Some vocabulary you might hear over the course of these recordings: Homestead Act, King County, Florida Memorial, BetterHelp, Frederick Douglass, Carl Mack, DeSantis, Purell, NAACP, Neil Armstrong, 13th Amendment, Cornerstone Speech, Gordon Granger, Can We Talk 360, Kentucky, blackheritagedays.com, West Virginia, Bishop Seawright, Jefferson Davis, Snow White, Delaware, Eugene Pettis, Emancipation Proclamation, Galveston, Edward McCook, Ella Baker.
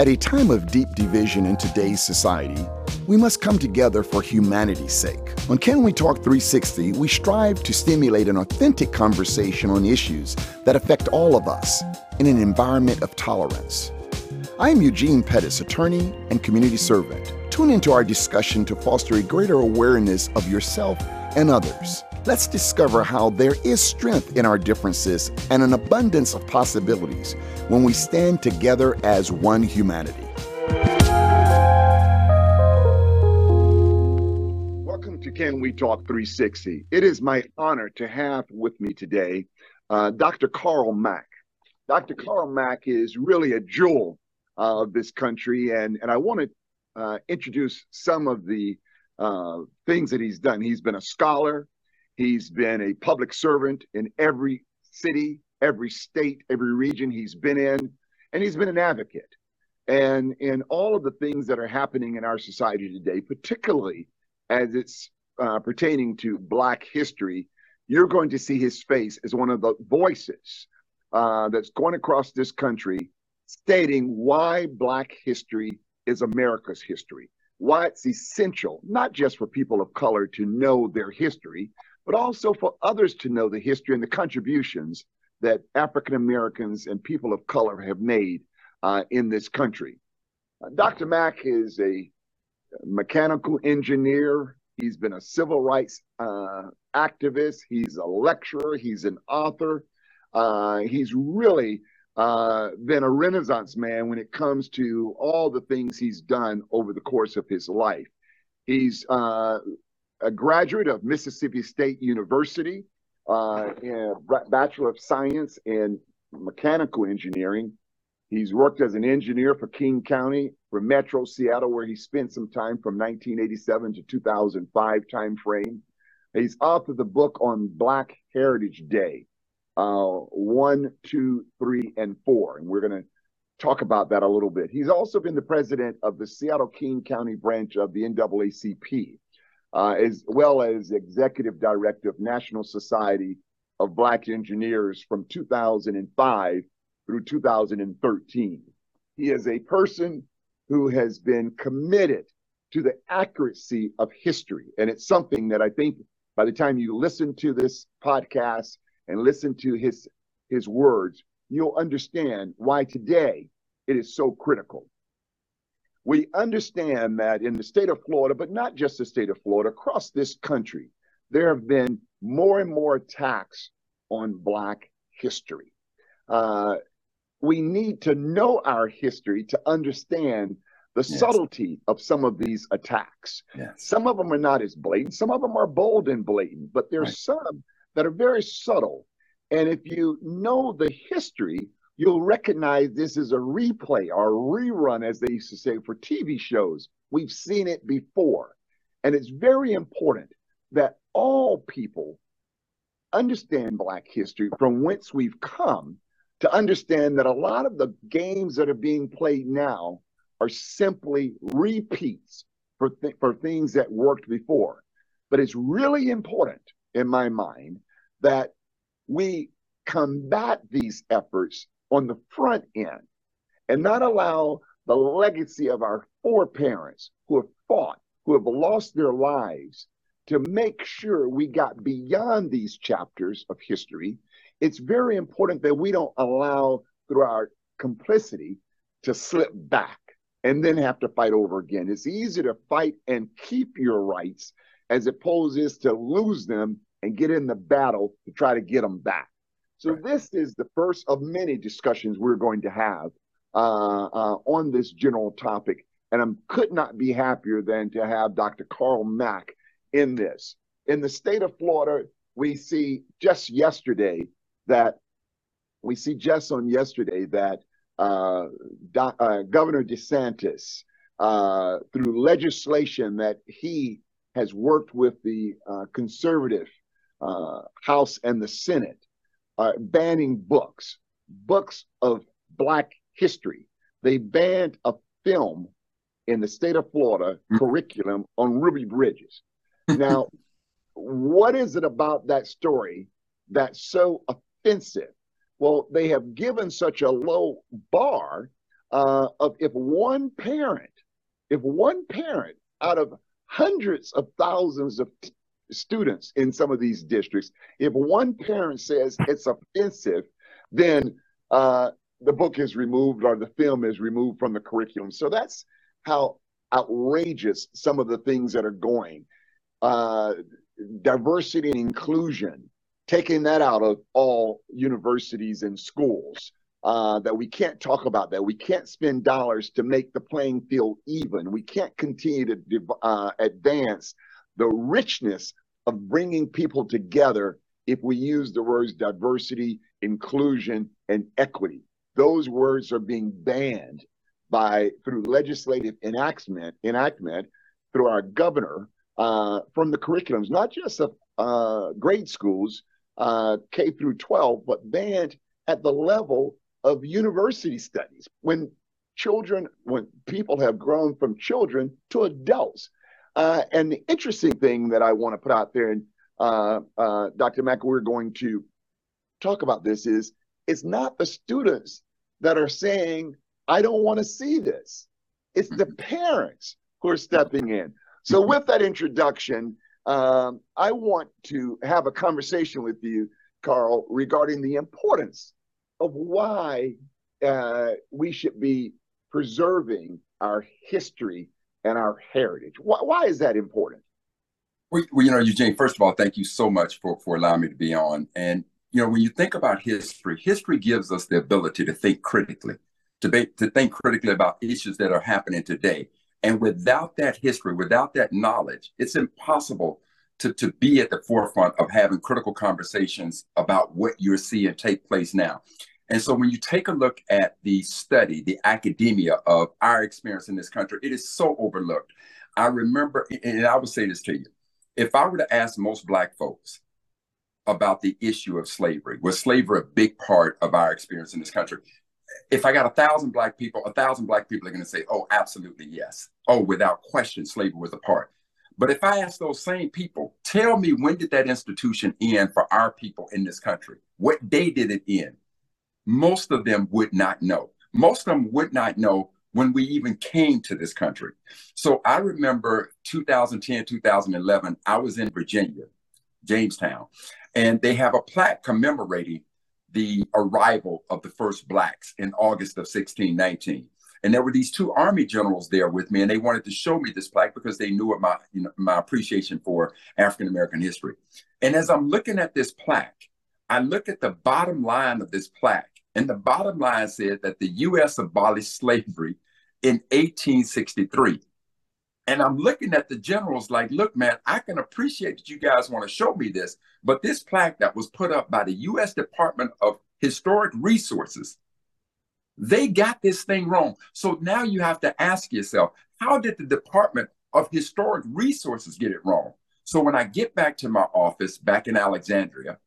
At a time of deep division in today's society, we must come together for humanity's sake. On Can We Talk 360, we strive to stimulate an authentic conversation on issues that affect all of us in an environment of tolerance. I am Eugene Pettis, attorney and community servant. Tune into our discussion to foster a greater awareness of yourself and others. Let's discover how there is strength in our differences and an abundance of possibilities when we stand together as one humanity. Welcome to Can We Talk 360. It is my honor to have with me today Dr. Carl Mack. Dr. Carl Mack is really a jewel of this country, and I want to introduce some of the things that he's done. He's been a scholar. He's been a public servant in every city, every state, every region he's been in, and he's been an advocate. And in all of the things that are happening in our society today, particularly as it's pertaining to Black history, you're going to see his face as one of the voices that's going across this country stating why Black history is America's history, why it's essential, not just for people of color to know their history, but also for others to know the history and the contributions that African Americans and people of color have made in this country. Dr. Mack is a mechanical engineer. He's been a civil rights activist. He's a lecturer. He's an author. He's really been a Renaissance man when it comes to all the things he's done over the course of his life. He's a graduate of Mississippi State University, and Bachelor of Science in Mechanical Engineering. He's worked as an engineer for King County, for Metro Seattle, where he spent some time from 1987 to 2005 timeframe. He's authored the book on Black Heritage Day, 1, 2, 3, and 4, and we're going to talk about that a little bit. He's also been the president of the Seattle King County branch of the NAACP. As well as executive director of National Society of Black Engineers from 2005 through 2013. He is a person who has been committed to the accuracy of history. And it's something that I think by the time you listen to this podcast and listen to his words, you'll understand why today it is so critical. We understand that in the state of Florida, but not just the state of Florida, across this country, there have been more and more attacks on Black history. We need to know our history to understand the subtlety of some of these attacks. Yes. Some of them are not as blatant. Some of them are bold and blatant, but there are some that are very subtle. And if you know the history, you'll recognize this is a replay or a rerun, as they used to say, for TV shows. We've seen it before. And it's very important that all people understand Black history from whence we've come to understand that a lot of the games that are being played now are simply repeats for things that worked before. But it's really important, in my mind, that we combat these efforts on the front end and not allow the legacy of our foreparents who have fought, who have lost their lives, to make sure we got beyond these chapters of history. It's very important that we don't allow, through our complicity, to slip back and then have to fight over again. It's easier to fight and keep your rights as opposed is to lose them and get in the battle to try to get them back. So this is the first of many discussions we're going to have on this general topic. And I could not be happier than to have Dr. Carl Mack in this. In the state of Florida, we see just yesterday that, Governor DeSantis, through legislation that he has worked with the conservative House and the Senate, banning books of Black history. They banned a film in the state of Florida curriculum on Ruby Bridges. Now, what is it about that story that's so offensive? Well, they have given such a low bar of if one parent out of hundreds of thousands of students in some of these districts, if one parent says it's offensive, then the book is removed or the film is removed from the curriculum. So that's how outrageous some of the things that are going. Diversity and inclusion, taking that out of all universities and schools, that we can't talk about that. We can't spend dollars to make the playing field even. We can't continue to advance the richness of bringing people together if we use the words diversity, inclusion, and equity. Those words are being banned through legislative enactment through our governor from the curriculums, not just of grade schools, K through 12, but banned at the level of university studies when people have grown from children to adults. And the interesting thing that I want to put out there, and Dr. Mack, we're going to talk about this, is it's not the students that are saying, I don't want to see this. It's the parents who are stepping in. So with that introduction, I want to have a conversation with you, Carl, regarding the importance of why we should be preserving our history and our heritage. Why is that important? Well, Eugene, first of all, thank you so much for allowing me to be on. And, when you think about history gives us the ability to think critically, to think critically about issues that are happening today. And without that history, without that knowledge, it's impossible to be at the forefront of having critical conversations about what you're seeing take place now. And so when you take a look at the academia of our experience in this country, it is so overlooked. I remember, and I will say this to you, if I were to ask most Black folks about the issue of slavery, was slavery a big part of our experience in this country? If I got 1,000 Black people, 1,000 Black people are going to say, oh, absolutely, yes. Oh, without question, slavery was a part. But if I ask those same people, tell me, when did that institution end for our people in this country? What day did it end? Most of them would not know. Most of them would not know when we even came to this country. So I remember 2010, 2011, I was in Virginia, Jamestown, and they have a plaque commemorating the arrival of the first Blacks in August of 1619. And there were these two Army generals there with me, and they wanted to show me this plaque because they knew of my appreciation for African-American history. And as I'm looking at this plaque, I look at the bottom line of this plaque, and the bottom line said that the U.S. abolished slavery in 1863. And I'm looking at the generals like, look, man, I can appreciate that you guys want to show me this, but this plaque that was put up by the U.S. Department of Historic Resources, they got this thing wrong. So now you have to ask yourself, how did the Department of Historic Resources get it wrong? So when I get back to my office back in Alexandria,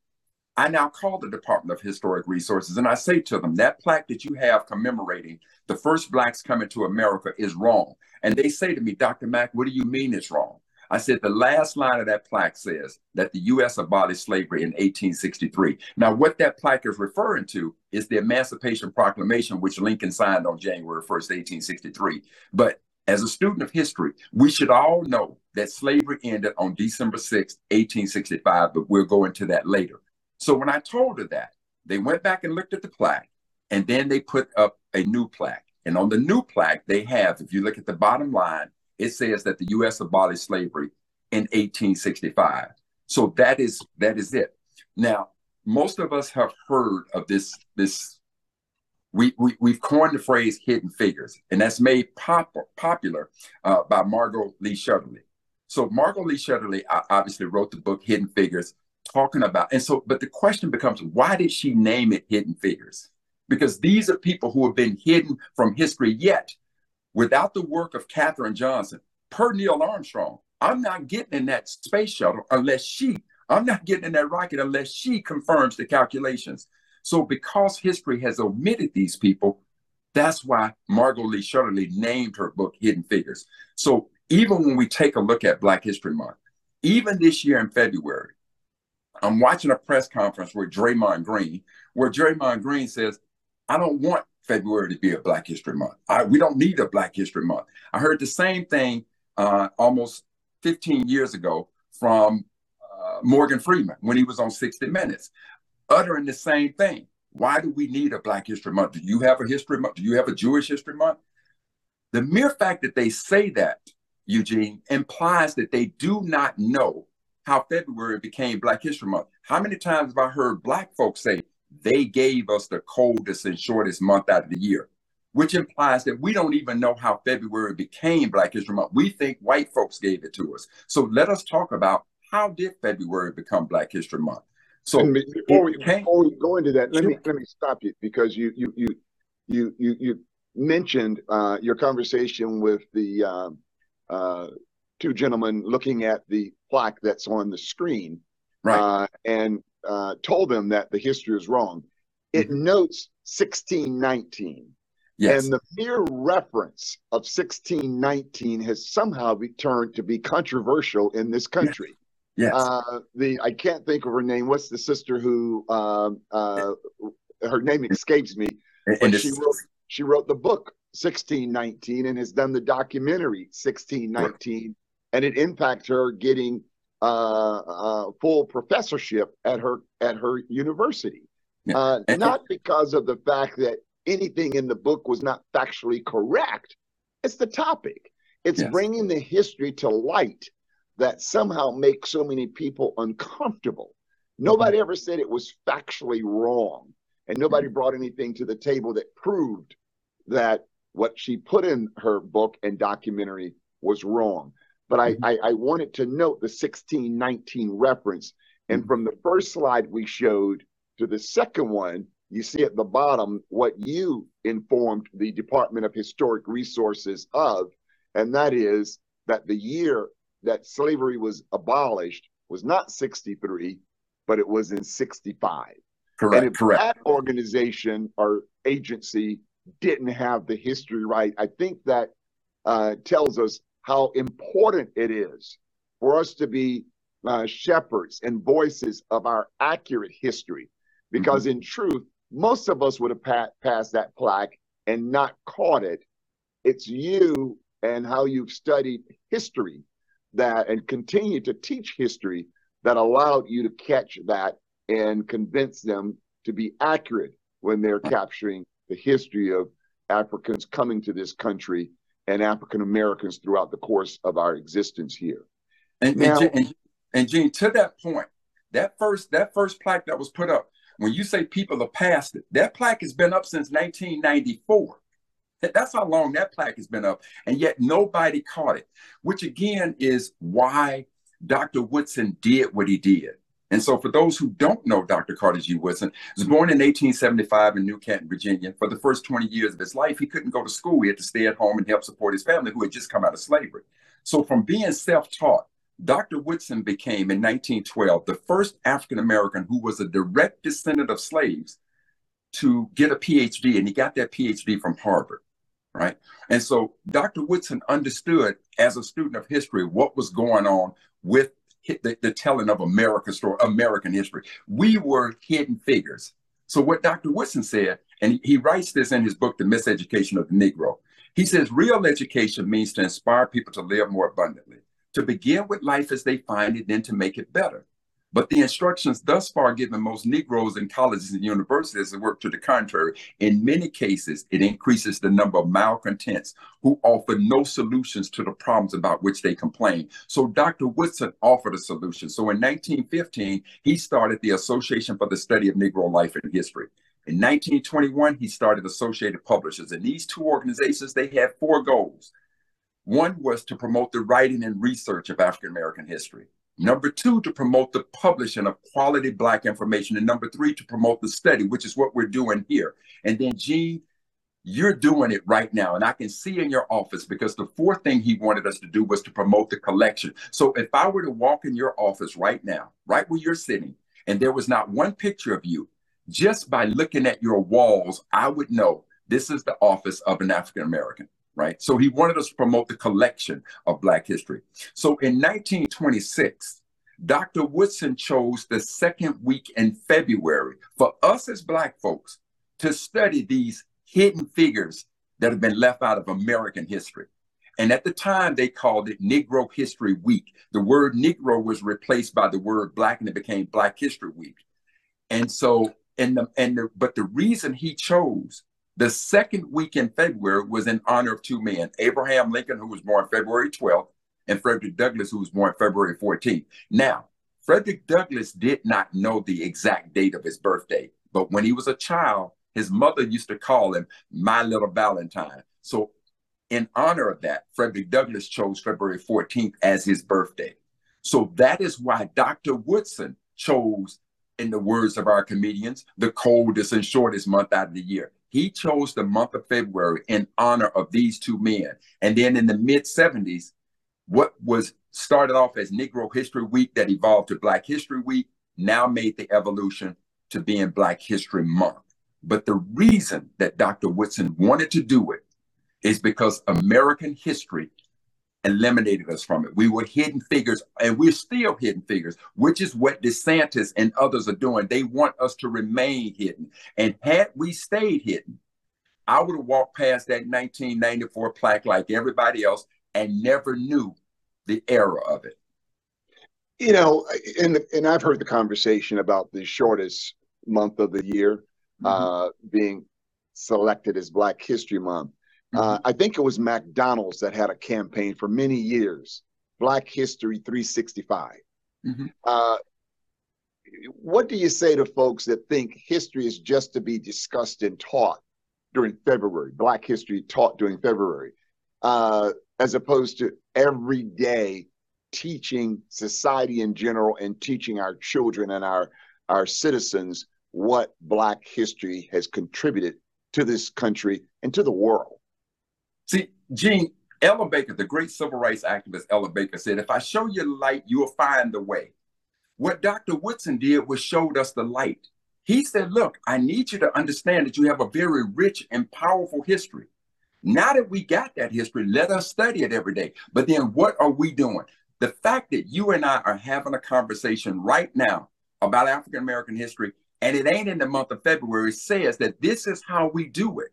I now call the Department of Historic Resources and I say to them, that plaque that you have commemorating the first Blacks coming to America is wrong. And they say to me, Dr. Mack, what do you mean it's wrong? I said, the last line of that plaque says that the U.S. abolished slavery in 1863. Now, what that plaque is referring to is the Emancipation Proclamation, which Lincoln signed on January 1st, 1863. But as a student of history, we should all know that slavery ended on December 6th, 1865, but we'll go into that later. So when I told her that, they went back and looked at the plaque, and then they put up a new plaque. And on the new plaque they have, if you look at the bottom line, it says that the U.S. abolished slavery in 1865. So that is it. Now, most of us have heard of this. We've coined the phrase hidden figures, and that's made popular by Margot Lee Shetterly. So Margot Lee Shetterly obviously wrote the book Hidden Figures, talking about, but the question becomes, why did she name it Hidden Figures? Because these are people who have been hidden from history, yet without the work of Katherine Johnson, per Neil Armstrong, I'm not getting in that space shuttle I'm not getting in that rocket unless she confirms the calculations. So because history has omitted these people, that's why Margot Lee Shetterly named her book Hidden Figures. So even when we take a look at Black History Month, even this year in February, I'm watching a press conference with Draymond Green, where Draymond Green says, I don't want February to be a Black History Month. We don't need a Black History Month. I heard the same thing almost 15 years ago from Morgan Freeman when he was on 60 Minutes, uttering the same thing. Why do we need a Black History Month? Do you have a history month? Do you have a Jewish History Month? The mere fact that they say that, Eugene, implies that they do not know how February became Black History Month. How many times have I heard Black folks say they gave us the coldest and shortest month out of the year, which implies that we don't even know how February became Black History Month. We think white folks gave it to us. So let us talk about how did February become Black History Month. So before we go into that, let me stop you because you mentioned your conversation with the two gentlemen looking at the plaque that's on the screen, right? And told them that the history is wrong. It notes 1619, yes, and the mere reference of 1619 has somehow returned to be controversial in this country. Yes. Yes. I can't think of her name. What's the sister who her name escapes me? But she wrote the book 1619 and has done the documentary 1619, right, and it impacted her getting a full professorship at her university. Yeah. Not because of the fact that anything in the book was not factually correct. It's the topic. It's bringing the history to light that somehow makes so many people uncomfortable. Nobody ever said it was factually wrong, and nobody brought anything to the table that proved that what she put in her book and documentary was wrong. But I wanted to note the 1619 reference. And from the first slide we showed to the second one, you see at the bottom what you informed the Department of Historic Resources of, and that is that the year that slavery was abolished was not 63, but it was in 65. Correct. And if that organization or agency didn't have the history right, I think that tells us how important it is for us to be shepherds and voices of our accurate history. Because in truth, most of us would have passed that plaque and not caught it. It's you and how you've studied history that and continue to teach history that allowed you to catch that and convince them to be accurate when they're capturing the history of Africans coming to this country and African Americans throughout the course of our existence here. And Gene, to that point, that first plaque that was put up, when you say people are past it, that plaque has been up since 1994. That's how long that plaque has been up, and yet nobody caught it, which again is why Dr. Woodson did what he did. And so for those who don't know, Dr. Carter G. Woodson was born in 1875 in New Canton, Virginia. For the first 20 years of his life, he couldn't go to school. He had to stay at home and help support his family who had just come out of slavery. So from being self-taught, Dr. Woodson became, in 1912, the first African-American who was a direct descendant of slaves to get a PhD, and he got that PhD from Harvard. Right. And so Dr. Woodson understood as a student of history what was going on with the telling of America's story, American history. We were hidden figures. So what Dr. Woodson said, and he writes this in his book, The Miseducation of the Negro. He says, real education means to inspire people to live more abundantly, to begin with life as they find it, then to make it better. But the instructions thus far given most Negroes in colleges and universities work to the contrary. In many cases, it increases the number of malcontents who offer no solutions to the problems about which they complain. So Dr. Woodson offered a solution. So in 1915, he started the Association for the Study of Negro Life and History. In 1921, he started Associated Publishers. And these two organizations, they had four goals. One was to promote the writing and research of African-American history. Number two, to promote the publishing of quality Black information. And number three, to promote the study, which is what we're doing here. And then, Gene, you're doing it right now. And I can see in your office, because the fourth thing he wanted us to do was to promote the collection. So if I were to walk in your office right now, right where you're sitting, and there was not one picture of you, just by looking at your walls, I would know this is the office of an African American. Right. So he wanted us to promote the collection of Black history. So in 1926, Dr. Woodson chose the second week in February for us as Black folks to study these hidden figures that have been left out of American history. And at the time, they called it Negro History Week. The word Negro was replaced by the word Black, and it became Black History Week. And so, but the reason he chose the second week in February was in honor of two men, Abraham Lincoln, who was born February 12th, and Frederick Douglass, who was born February 14th. Now, Frederick Douglass did not know the exact date of his birthday, but when he was a child, his mother used to call him My Little Valentine. So in honor of that, Frederick Douglass chose February 14th as his birthday. So that is why Dr. Woodson chose, in the words of our comedians, the coldest and shortest month out of the year. He chose the month of February in honor of these two men. And then in the mid-70s, what was started off as Negro History Week that evolved to Black History Week now made the evolution to being Black History Month. But the reason that Dr. Woodson wanted to do it is because American history eliminated us from it. We were hidden figures, and we're still hidden figures, which is what DeSantis and others are doing. They want us to remain hidden. And had we stayed hidden, I would have walked past that 1994 plaque like everybody else and never knew the era of it. You know, and I've heard the conversation about the shortest month of the year being selected as Black History Month. I think it was McDonald's that had a campaign for many years, Black History 365. What do you say to folks that think history is just to be discussed and taught during February, Black history taught during February, as opposed to every day teaching society in general and teaching our children and our citizens what Black history has contributed to this country and to the world? See, Gene, Ella Baker, the great civil rights activist Ella Baker, said, if I show you light, you will find the way. What Dr. Woodson did was showed us the light. He said, look, I need you to understand that you have a very rich and powerful history. Now that we got that history, let us study it every day. But then what are we doing? The fact that you and I are having a conversation right now about African-American history, and it ain't in the month of February, says that this is how we do it.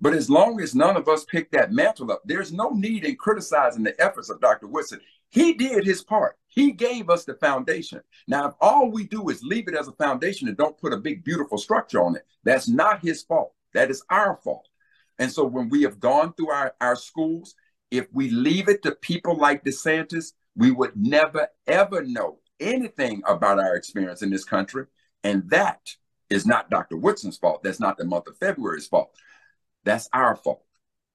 But as long as none of us pick that mantle up, there's no need in criticizing the efforts of Dr. Woodson. He did his part. He gave us the foundation. Now, if all we do is leave it as a foundation and don't put a big, beautiful structure on it, that's not his fault. That is our fault. And so when we have gone through our schools, if we leave it to people like DeSantis, we would never, ever know anything about our experience in this country. And that is not Dr. Woodson's fault. That's not the month of February's fault. That's our fault,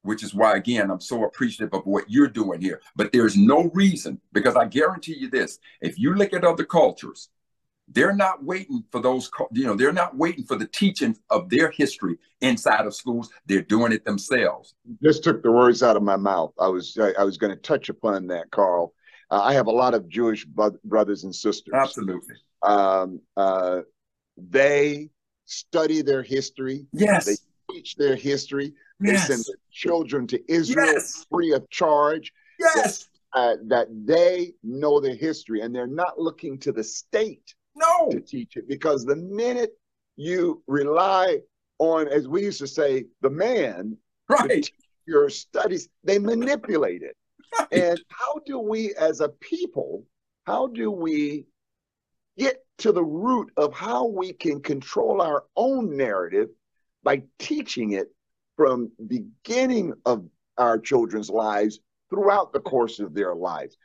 which is why, again, I'm so appreciative of what you're doing here. But there's no reason, because I guarantee you this, if you look at other cultures, they're not waiting for those, they're not waiting for the teaching of their history inside of schools. They're doing it themselves. You just took the words out of my mouth. I was going to touch upon that, Carl. I have a lot of Jewish brothers and sisters. Absolutely. They study their history. Yes. They teach their history. Yes. They send their children to Israel free of charge. Yes. That they know their history, and they're not looking to the state to teach it, because the minute you rely on, as we used to say, the man, to teach your studies, they manipulate it. And how do we as a people, how do we get to the root of how we can control our own narrative by teaching it from the beginning of our children's lives throughout the course of their lives?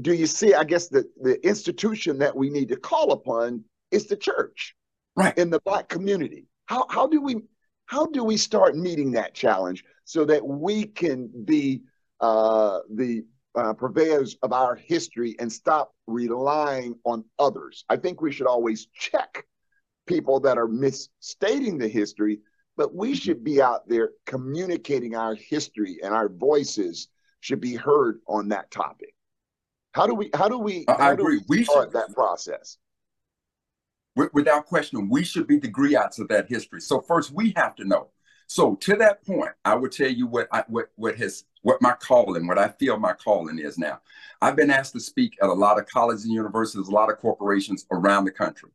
Do you see, I guess, the institution that we need to call upon is the church, right? In the Black community. How do we start meeting that challenge so that we can be the purveyors of our history and stop relying on others? I think we should always check people that are misstating the history, but we should be out there communicating our history, and our voices should be heard on that topic. How do we start that process? Without question, we should be the griots of that history. So first we have to know. So to that point, I would tell you what my calling, what I feel my calling is now. I've been asked to speak at a lot of colleges and universities, a lot of corporations around the country.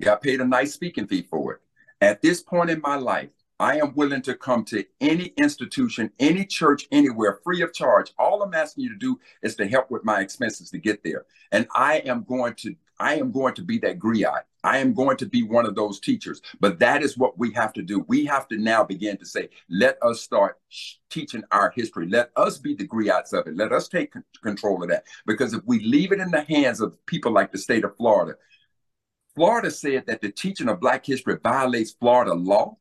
Got paid a nice speaking fee for it. At this point in my life, I am willing to come to any institution, any church, anywhere, free of charge. All I'm asking you to do is to help with my expenses to get there. And I am going to be that griot. I am going to be one of those teachers. But that is what we have to do. We have to now begin to say, let us start teaching our history. Let us be the griots of it. Let us take control of that. Because if we leave it in the hands of people like the state of Florida, Florida said that the teaching of Black history violates Florida law.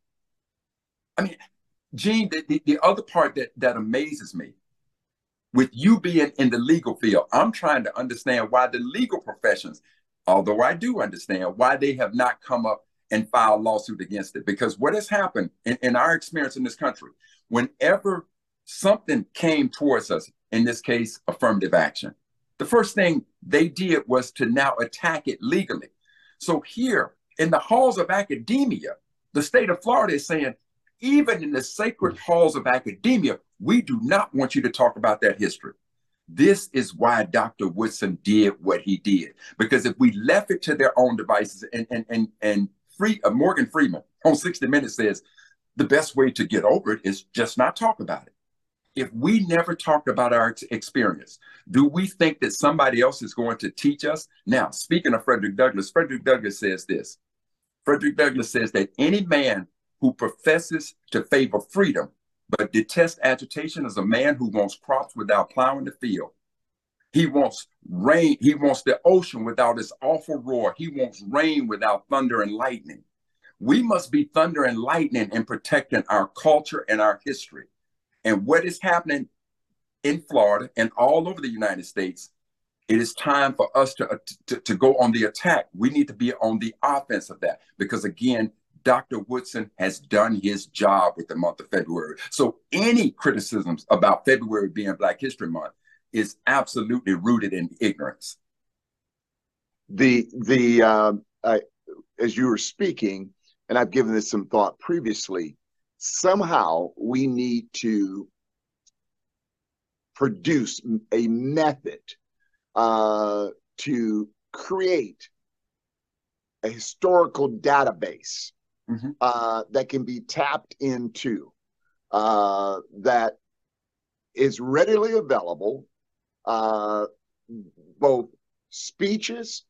I mean, Gene, the other part that amazes me, with you being in the legal field, I'm trying to understand why the legal professions, although I do understand, why they have not come up and filed lawsuit against it. Because what has happened in our experience in this country, whenever something came towards us, in this case, affirmative action, the first thing they did was to now attack it legally. So here in the halls of academia, the state of Florida is saying, even in the sacred halls of academia, we do not want you to talk about that history. This is why Dr. Woodson did what he did, because if we left it to their own devices, and Morgan Freeman on 60 Minutes says, the best way to get over it is just not talk about it. If we never talked about our experience, do we think that somebody else is going to teach us? Now, speaking of Frederick Douglass says this. Frederick Douglass says that any man who professes to favor freedom but detests agitation is a man who wants crops without plowing the field. He wants rain. He wants the ocean without its awful roar. He wants rain without thunder and lightning. We must be thunder and lightning in protecting our culture and our history. And what is happening in Florida and all over the United States, it is time for us to go on the attack. We need to be on the offense of that, because again, Dr. Woodson has done his job with the month of February. So any criticisms about February being Black History Month is absolutely rooted in ignorance. As you were speaking, and I've given this some thought previously, somehow we need to produce a method to create a historical database. Mm-hmm. That can be tapped into, that is readily available, both speeches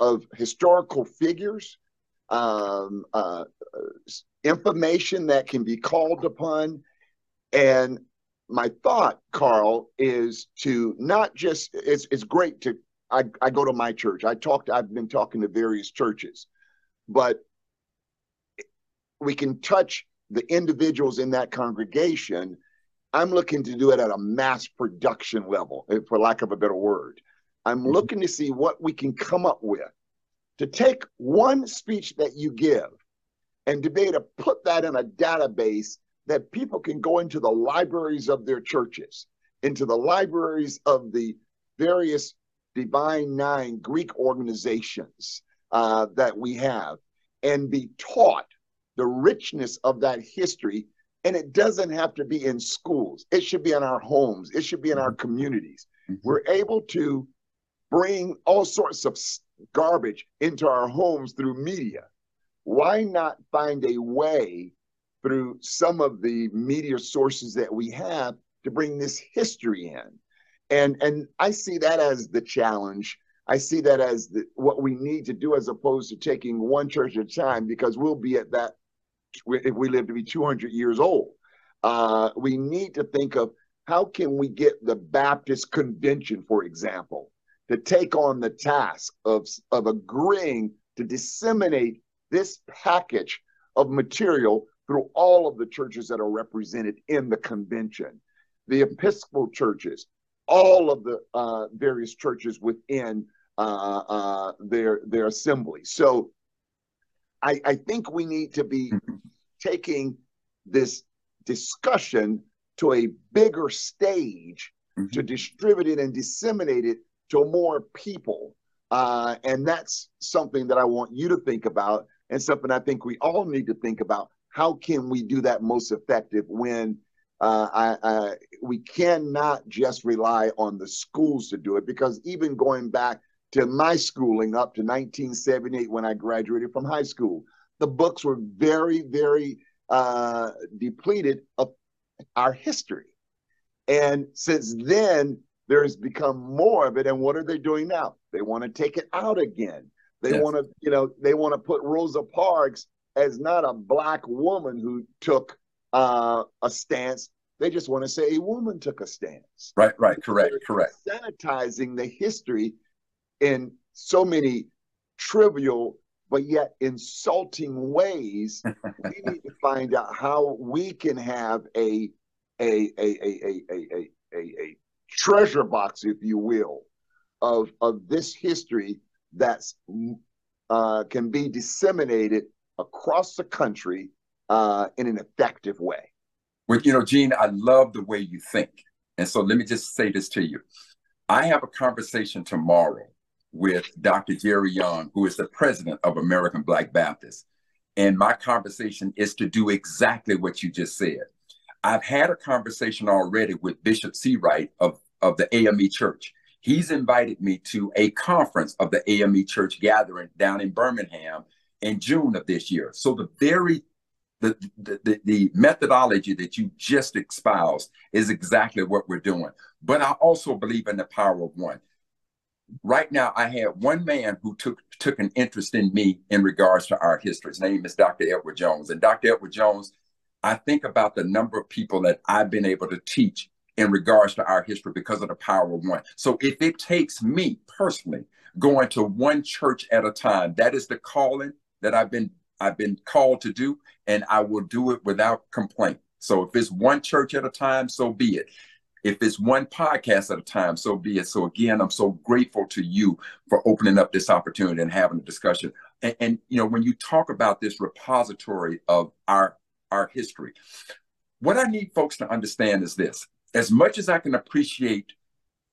of historical figures, information that can be called upon. And my thought, Carl, is to not just, it's great to, I go to my church. I've been talking to various churches, but we can touch the individuals in that congregation. I'm looking to do it at a mass production level, for lack of a better word. I'm looking to see what we can come up with to take one speech that you give and to be able to put that in a database that people can go into the libraries of their churches, into the libraries of the various Divine Nine Greek organizations that we have, and be taught the richness of that history. And it doesn't have to be in schools. It should be in our homes. It should be in our communities. Mm-hmm. We're able to bring all sorts of garbage into our homes through media. Why not find a way through some of the media sources that we have to bring this history in? And I see that as the challenge. I see that as what we need to do, as opposed to taking one church at a time, because we'll be at that if we live to be 200 years old. We need to think of how can we get the Baptist Convention, for example, to take on the task of agreeing to disseminate this package of material through all of the churches that are represented in the convention, the Episcopal churches, all of the various churches within their assembly. So I think we need to be taking this discussion to a bigger stage, mm-hmm. to distribute it and disseminate it to more people. And that's something that I want you to think about, and something I think we all need to think about. How can we do that most effective when we cannot just rely on the schools to do it? Because even going back to my schooling up to 1978, when I graduated from high school, the books were very, very depleted of our history. And since then, there has become more of it. And what are they doing now? They want to take it out again. They want to, you know, they want to put Rosa Parks as not a black woman who took a stance. They just want to say a woman took a stance. Right, right, correct, correct. Sanitizing the history in so many trivial but yet insulting ways. We need to find out how we can have a treasure box, if you will, of this history that's can be disseminated across the country in an effective way. Well, you know, Gene, I love the way you think. And so let me just say this to you. I have a conversation tomorrow with Dr. Jerry Young, who is the president of American Black Baptists. And my conversation is to do exactly what you just said. I've had a conversation already with Bishop Seawright of the AME Church. He's invited me to a conference of the AME Church gathering down in Birmingham in June of this year. So the very the methodology that you just espoused is exactly what we're doing. But I also believe in the power of one. Right now, I had one man who took an interest in me in regards to our history. His name is Dr. Edward Jones. And Dr. Edward Jones, I think about the number of people that I've been able to teach in regards to our history because of the power of one. So if it takes me personally going to one church at a time, that is the calling that I've been called to do, and I will do it without complaint. So if it's one church at a time, so be it. If it's one podcast at a time, so be it. So again, I'm so grateful to you for opening up this opportunity and having a discussion. And you know, when you talk about this repository of our history, what I need folks to understand is this. As much as I can appreciate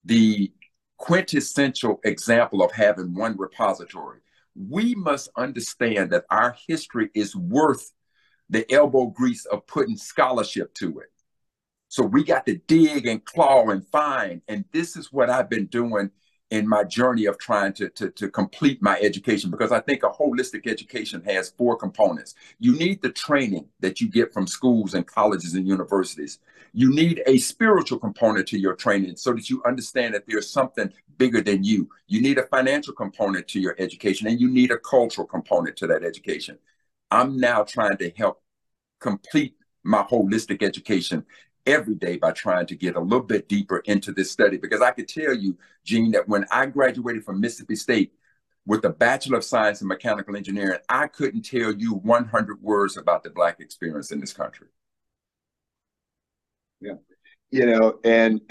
the quintessential example of having one repository, we must understand that our history is worth the elbow grease of putting scholarship to it. So we got to dig and claw and find. And this is what I've been doing in my journey of trying to complete my education, because I think a holistic education has four components. You need the training that you get from schools and colleges and universities. You need a spiritual component to your training so that you understand that there's something bigger than you. You need a financial component to your education, and you need a cultural component to that education. I'm now trying to help complete my holistic education every day by trying to get a little bit deeper into this study, because I could tell you, Gene, that when I graduated from Mississippi State with a Bachelor of Science in Mechanical Engineering, I couldn't tell you 100 words about the Black experience in this country. Yeah, you know, and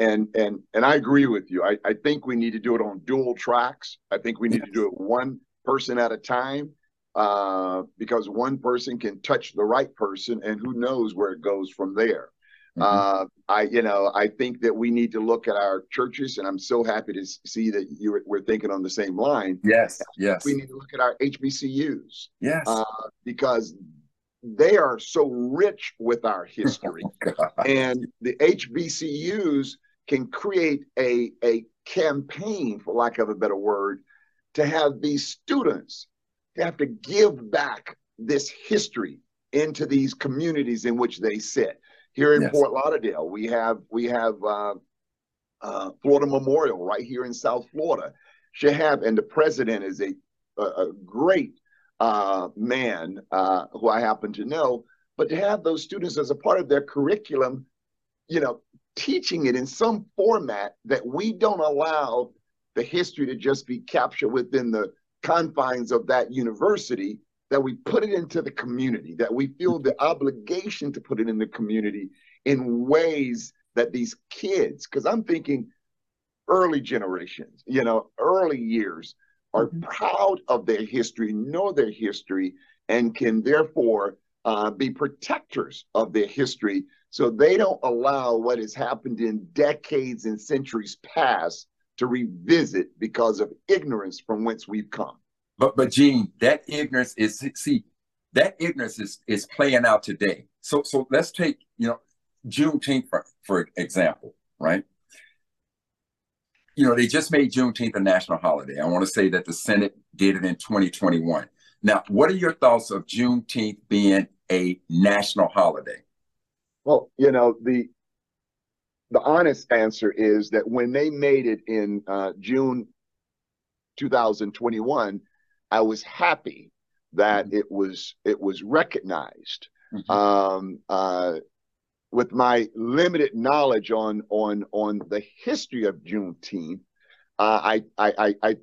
I agree with you. I think we need to do it on dual tracks. I think we need to do it one person at a time, because one person can touch the right person, and who knows where it goes from there. Mm-hmm. I think that we need to look at our churches, and I'm so happy to see that we're thinking on the same line. Yes, yes. We need to look at our HBCUs. Yes, because they are so rich with our history, and the HBCUs can create a campaign, for lack of a better word, to have these students to have to give back this history into these communities in which they sit. Here in Fort Lauderdale, we have Florida Memorial right here in South Florida. Shahab, and the president is a great man who I happen to know. But to have those students as a part of their curriculum, you know, teaching it in some format that we don't allow the history to just be captured within the confines of that university, that we put it into the community, that we feel the obligation to put it in the community in ways that these kids, because I'm thinking early generations, you know, early years, are proud of their history, know their history, and can therefore be protectors of their history, so they don't allow what has happened in decades and centuries past to revisit because of ignorance from whence we've come. But Gene, that ignorance is playing out today. So let's take, you know, Juneteenth for example, right? You know, they just made Juneteenth a national holiday. I want to say that the Senate did it in 2021. Now, what are your thoughts of Juneteenth being a national holiday? Well, you know, the honest answer is that when they made it in June 2021, I was happy that it was recognized. Mm-hmm. With my limited knowledge on the history of Juneteenth, I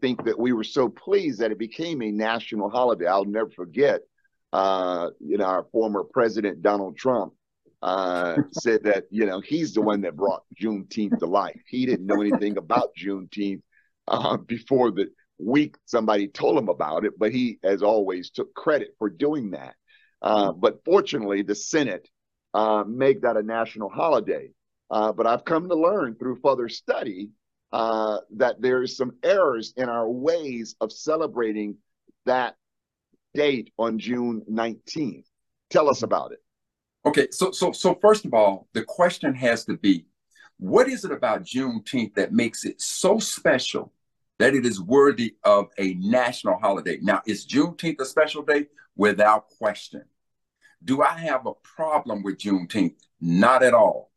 think that we were so pleased that it became a national holiday. I'll never forget, our former president, Donald Trump, said that, he's the one that brought Juneteenth to life. He didn't know anything about Juneteenth before the week somebody told him about it, but he, as always, took credit for doing that. But fortunately, the Senate make that a national holiday. But I've come to learn through further study that there is some errors in our ways of celebrating that date on June 19th. Tell us about it. Okay, so first of all, the question has to be, what is it about Juneteenth that makes it so special that it is worthy of a national holiday? Now, is Juneteenth a special day? Without question. Do I have a problem with Juneteenth? Not at all.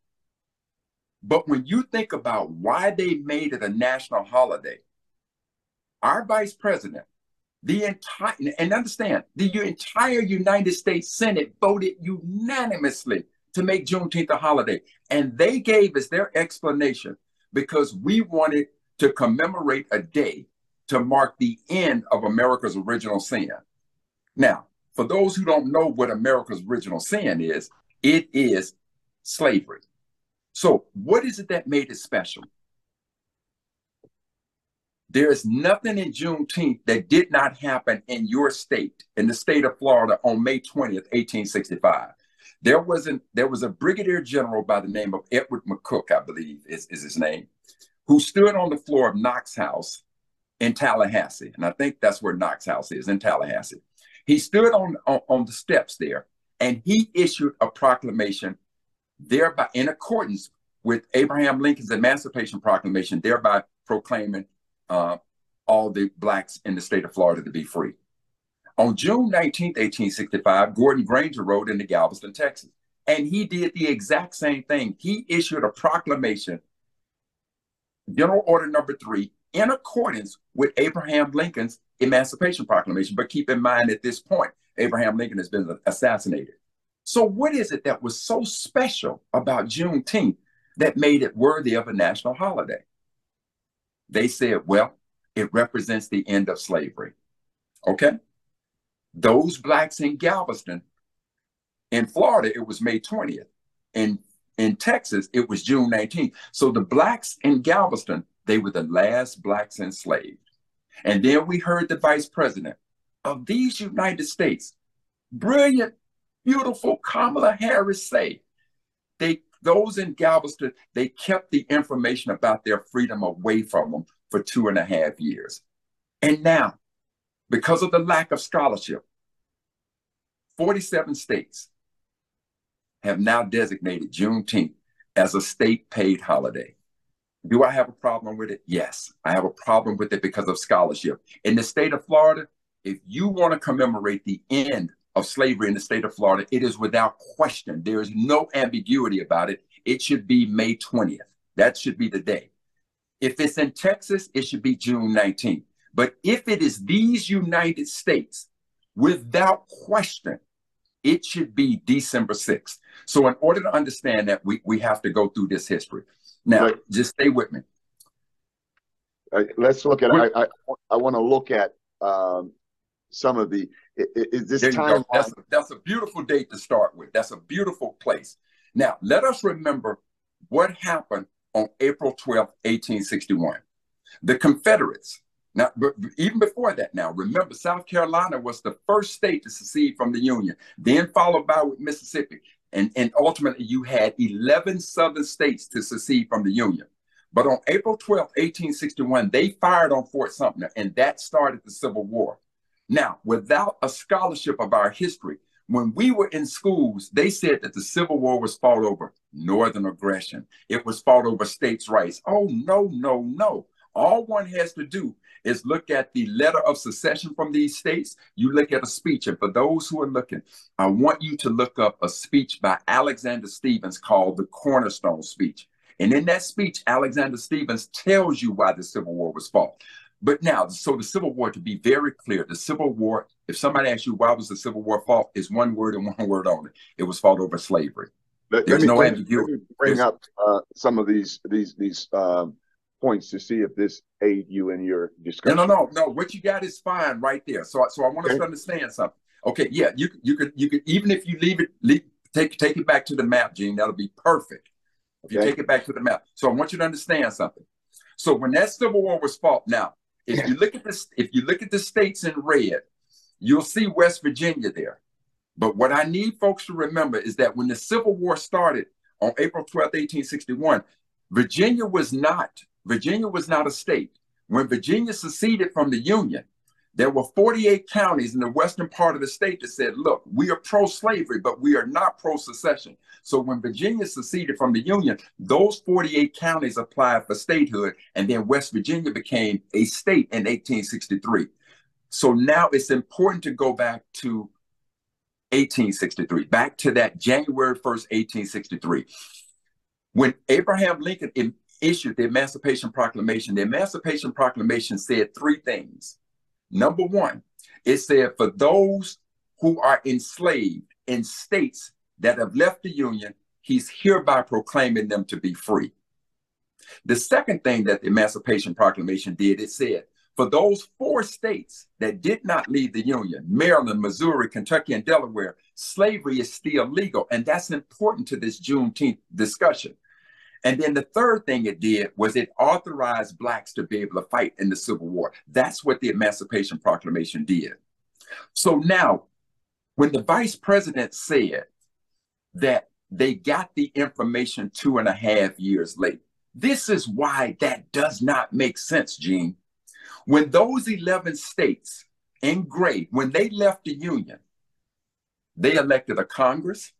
But when you think about why they made it a national holiday, our vice president, the entire United States Senate voted unanimously to make Juneteenth a holiday. And they gave us their explanation because we wanted to commemorate a day to mark the end of America's original sin. Now, for those who don't know what America's original sin is, it is slavery. So what is it that made it special? There is nothing in Juneteenth that did not happen in your state, in the state of Florida, on May 20th, 1865. There was a brigadier general by the name of Edward McCook, I believe is his name, who stood on the floor of Knox House in Tallahassee. And I think that's where Knox House is, in Tallahassee. He stood on the steps there, and he issued a proclamation, thereby in accordance with Abraham Lincoln's Emancipation Proclamation, thereby proclaiming all the blacks in the state of Florida to be free. On June 19th, 1865, Gordon Granger rode into Galveston, Texas, and he did the exact same thing. He issued a proclamation, General Order Number 3, in accordance with Abraham Lincoln's Emancipation Proclamation. But keep in mind, at this point, Abraham Lincoln has been assassinated. So what is it that was so special about Juneteenth that made it worthy of a national holiday? They said, well, it represents the end of slavery. Okay? Those blacks in Galveston, in Florida, it was May 20th. In Texas, it was June 19th. So the blacks in Galveston, they were the last blacks enslaved. And then we heard the vice president of these United States, brilliant, beautiful Kamala Harris, say those in Galveston, they kept the information about their freedom away from them for 2.5 years. And now, because of the lack of scholarship, 47 states have now designated Juneteenth as a state-paid holiday. Do I have a problem with it? Yes, I have a problem with it because of scholarship. In the state of Florida, if you want to commemorate the end of slavery in the state of Florida, it is without question. There is no ambiguity about it. It should be May 20th. That should be the day. If it's in Texas, it should be June 19th. But if it is these United States, without question, it should be December 6th. So in order to understand that, we have to go through this history. Now, right. Just stay with me. Let's look at, I want to look at some of the, is this timeline? That's a beautiful date to start with. That's a beautiful place. Now, let us remember what happened on April 12th, 1861. The Confederates, now, but even before that now, remember South Carolina was the first state to secede from the Union, then followed by with Mississippi. And ultimately, you had 11 southern states to secede from the Union. But on April 12th, 1861, they fired on Fort Sumter, and that started the Civil War. Now, without a scholarship of our history, when we were in schools, they said that the Civil War was fought over Northern aggression. It was fought over states' rights. Oh, no, no, no. All one has to do is look at the letter of secession from these states. You look at a speech. And for those who are looking, I want you to look up a speech by Alexander Stephens called the Cornerstone Speech. And in that speech, Alexander Stephens tells you why the Civil War was fought. But now, so the Civil War, to be very clear, the Civil War, if somebody asks you why was the Civil War fought, is one word and one word only. It was fought over slavery. There's no ambiguity. Let me bring up some of these points to see if this aid you in your discussion. No. What you got is fine right there. So I want us to understand something. Okay, yeah, you could even if you take it back to the map, Gene, that'll be perfect. If you take it back to the map. So I want you to understand something. So when that Civil War was fought, now if you look at this, if you look at the states in red, you'll see West Virginia there. But what I need folks to remember is that when the Civil War started on April 12, 1861, Virginia was not a state. When Virginia seceded from the Union, there were 48 counties in the western part of the state that said, look, we are pro-slavery, but we are not pro-secession. So when Virginia seceded from the Union, those 48 counties applied for statehood, and then West Virginia became a state in 1863. So now it's important to go back to 1863, back to that January 1st, 1863. When Abraham Lincoln issued the Emancipation Proclamation said three things. Number one, it said for those who are enslaved in states that have left the Union, he's hereby proclaiming them to be free. The second thing that the Emancipation Proclamation did, it said for those four states that did not leave the Union, Maryland, Missouri, Kentucky, and Delaware, slavery is still legal. And that's important to this Juneteenth discussion. And then the third thing it did was it authorized blacks to be able to fight in the Civil War. That's what the Emancipation Proclamation did. So now, when the vice president said that they got the information 2.5 years late, this is why that does not make sense, Gene. When those 11 states in gray, when they left the Union, they elected a Congress.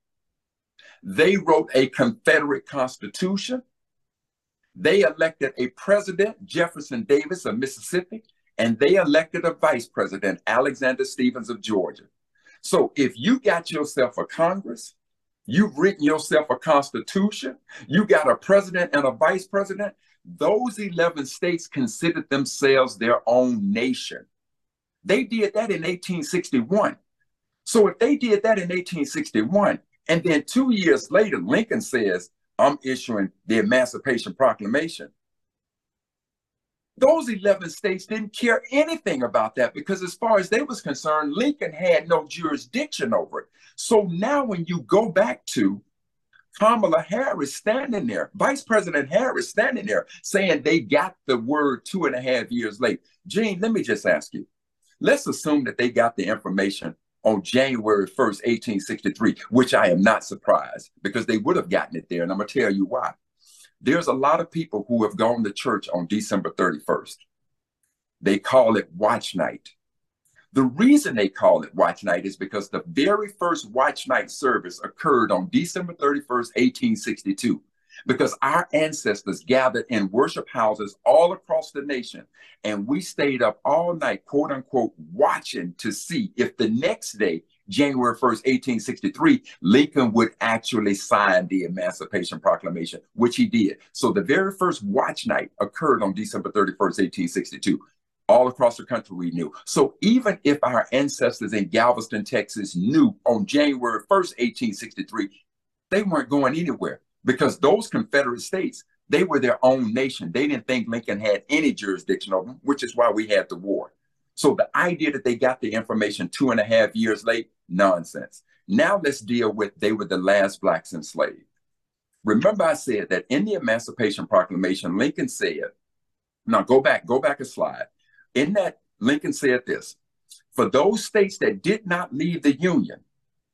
They wrote a Confederate Constitution. They elected a president, Jefferson Davis of Mississippi, and they elected a vice president, Alexander Stephens of Georgia. So if you got yourself a Congress, you've written yourself a Constitution, you got a president and a vice president, those 11 states considered themselves their own nation. They did that in 1861. So if they did that in 1861, and then 2 years later, Lincoln says, I'm issuing the Emancipation Proclamation. Those 11 states didn't care anything about that because as far as they was concerned, Lincoln had no jurisdiction over it. So now when you go back to Kamala Harris standing there, Vice President Harris standing there saying they got the word 2.5 years late. Gene, let me just ask you, let's assume that they got the information on January 1st, 1863, which I am not surprised because they would have gotten it there. And I'm going to tell you why. There's a lot of people who have gone to church on December 31st. They call it watch night. The reason they call it watch night is because the very first watch night service occurred on December 31st, 1862, because our ancestors gathered in worship houses all across the nation. And we stayed up all night, quote unquote, watching to see if the next day, January 1st, 1863, Lincoln would actually sign the Emancipation Proclamation, which he did. So the very first watch night occurred on December 31st, 1862. All across the country we knew. So even if our ancestors in Galveston, Texas knew on January 1st, 1863, they weren't going anywhere because those Confederate states, they were their own nation. They didn't think Lincoln had any jurisdiction over them, which is why we had the war. So the idea that they got the information 2.5 years late, nonsense. Now let's deal with they were the last blacks enslaved. Remember I said that in the Emancipation Proclamation, Lincoln said, now go back a slide. In that, Lincoln said this, for those states that did not leave the Union,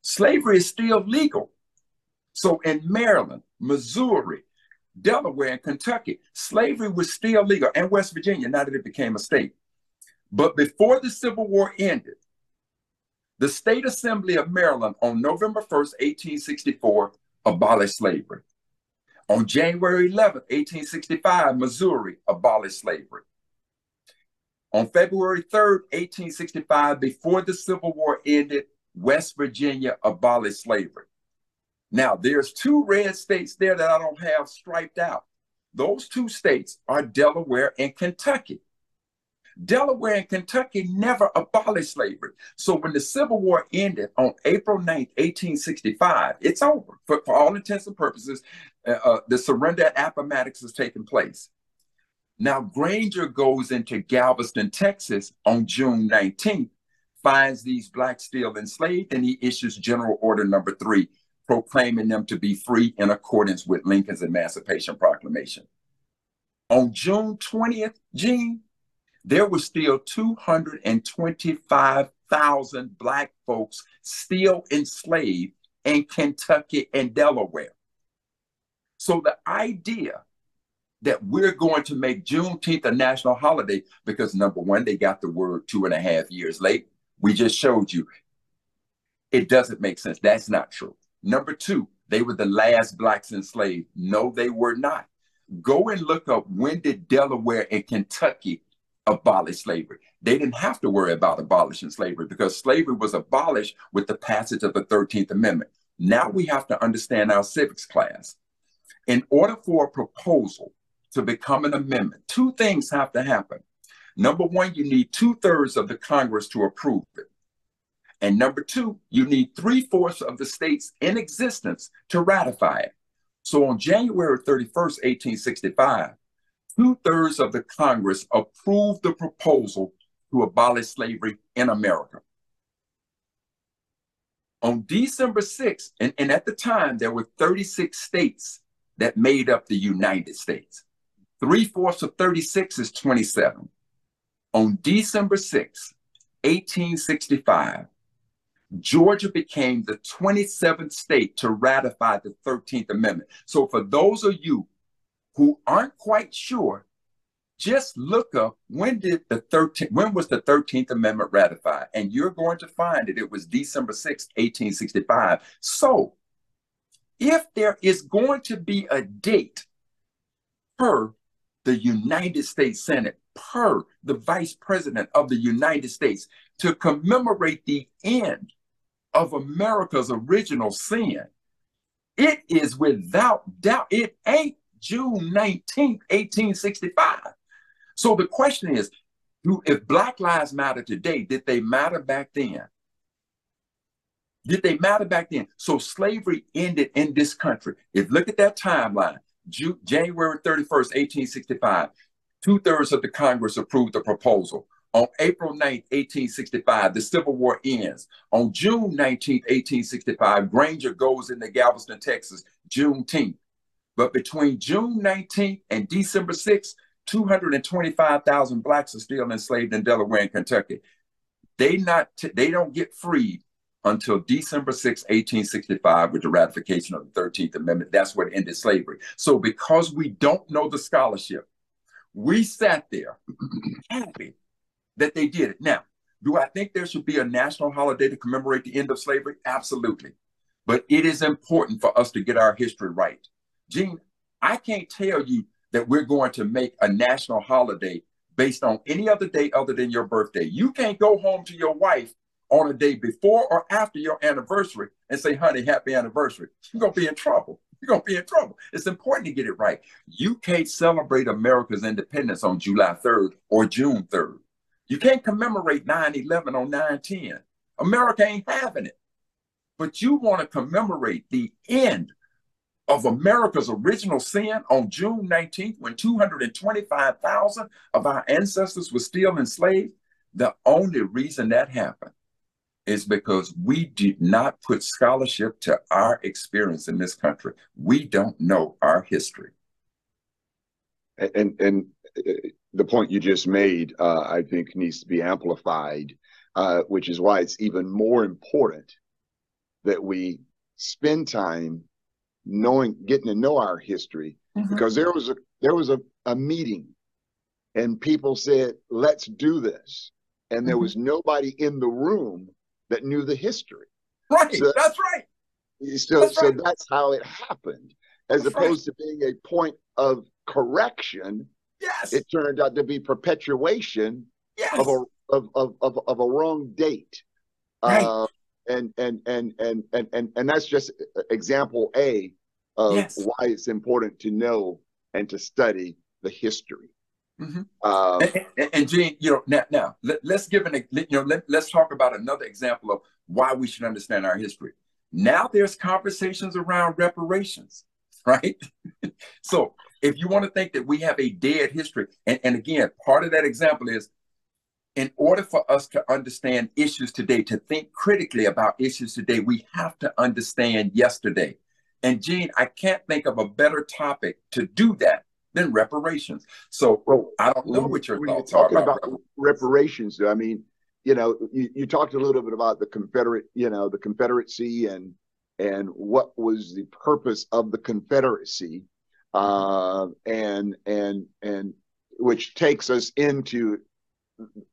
slavery is still legal. So in Maryland, Missouri, Delaware, and Kentucky, slavery was still legal, and West Virginia, now that it became a state. But before the Civil War ended, the State Assembly of Maryland on November 1st, 1864, abolished slavery. On January 11th, 1865, Missouri abolished slavery. On February 3rd, 1865, before the Civil War ended, West Virginia abolished slavery. Now, there's two red states there that I don't have striped out. Those two states are Delaware and Kentucky. Delaware and Kentucky never abolished slavery. So when the Civil War ended on April 9th, 1865, it's over. For all intents and purposes, the surrender at Appomattox has taken place. Now, Granger goes into Galveston, Texas on June 19th, finds these blacks still enslaved, and he issues General Order Number 3, proclaiming them to be free in accordance with Lincoln's Emancipation Proclamation. On June 20th, Gene, there were still 225,000 black folks still enslaved in Kentucky and Delaware. So the idea that we're going to make Juneteenth a national holiday, because number one, they got the word 2.5 years late. We just showed you. It doesn't make sense. That's not true. Number two, they were the last blacks enslaved. No, they were not. Go and look up when did Delaware and Kentucky abolish slavery. They didn't have to worry about abolishing slavery because slavery was abolished with the passage of the 13th Amendment. Now we have to understand our civics class. In order for a proposal to become an amendment, two things have to happen. Number one, you need 2/3 of the Congress to approve it. And number two, you need 3/4 of the states in existence to ratify it. So on January 31st, 1865, 2/3 of the Congress approved the proposal to abolish slavery in America. On December 6th, and at the time, there were 36 states that made up the United States. 3/4 of 36 is 27. On December 6th, 1865, Georgia became the 27th state to ratify the 13th Amendment. So for those of you who aren't quite sure, just look up when was the 13th Amendment ratified? And you're going to find that it was December 6th, 1865. So if there is going to be a date per the United States Senate, per the Vice President of the United States, to commemorate the end of America's original sin, it is without doubt, it ain't June 19th, 1865. So the question is, if Black Lives Matter today, did they matter back then? Did they matter back then? So slavery ended in this country. If look at that timeline, January 31st, 1865, 2/3 of the Congress approved the proposal. On April 9th, 1865, the Civil War ends. On June 19th, 1865, Granger goes into Galveston, Texas, Juneteenth. But between June 19th and December 6th, 225,000 blacks are still enslaved in Delaware and Kentucky. They don't get freed until December 6, 1865, with the ratification of the 13th Amendment. That's what ended slavery. So because we don't know the scholarship, we sat there happy that they did it. Now, do I think there should be a national holiday to commemorate the end of slavery? Absolutely. But it is important for us to get our history right. Gene, I can't tell you that we're going to make a national holiday based on any other day other than your birthday. You can't go home to your wife on a day before or after your anniversary and say, honey, happy anniversary. You're going to be in trouble. You're going to be in trouble. It's important to get it right. You can't celebrate America's independence on July 3rd or June 3rd. You can't commemorate 9/11 on 9/10. America ain't having it. But you want to commemorate the end of America's original sin on June 19th, when 225,000 of our ancestors were still enslaved. The only reason that happened is because we did not put scholarship to our experience in this country. We don't know our history. And the point you just made, I think, needs to be amplified, which is why it's even more important that we spend time getting to know our history, mm-hmm. because there was a meeting, and people said, "Let's do this," and there mm-hmm. was nobody in the room that knew the history. Right, so, that's right. So that's how it happened, as that's opposed to being a point of correction. Yes, it turned out to be perpetuation yes. of a wrong date. Right. And that's just example A of yes. why it's important to know and to study the history. Mm-hmm. And Gene, you know, now let's give let's talk about another example of why we should understand our history. Now there's conversations around reparations, right? So if you want to think that we have a dead history, and again, part of that example is, in order for us to understand issues today, to think critically about issues today, we have to understand yesterday. And Gene, I can't think of a better topic to do that than reparations. So I don't know what your thoughts are about reparations. I mean, you know, you talked a little bit about the Confederacy and what was the purpose of the Confederacy, and which takes us into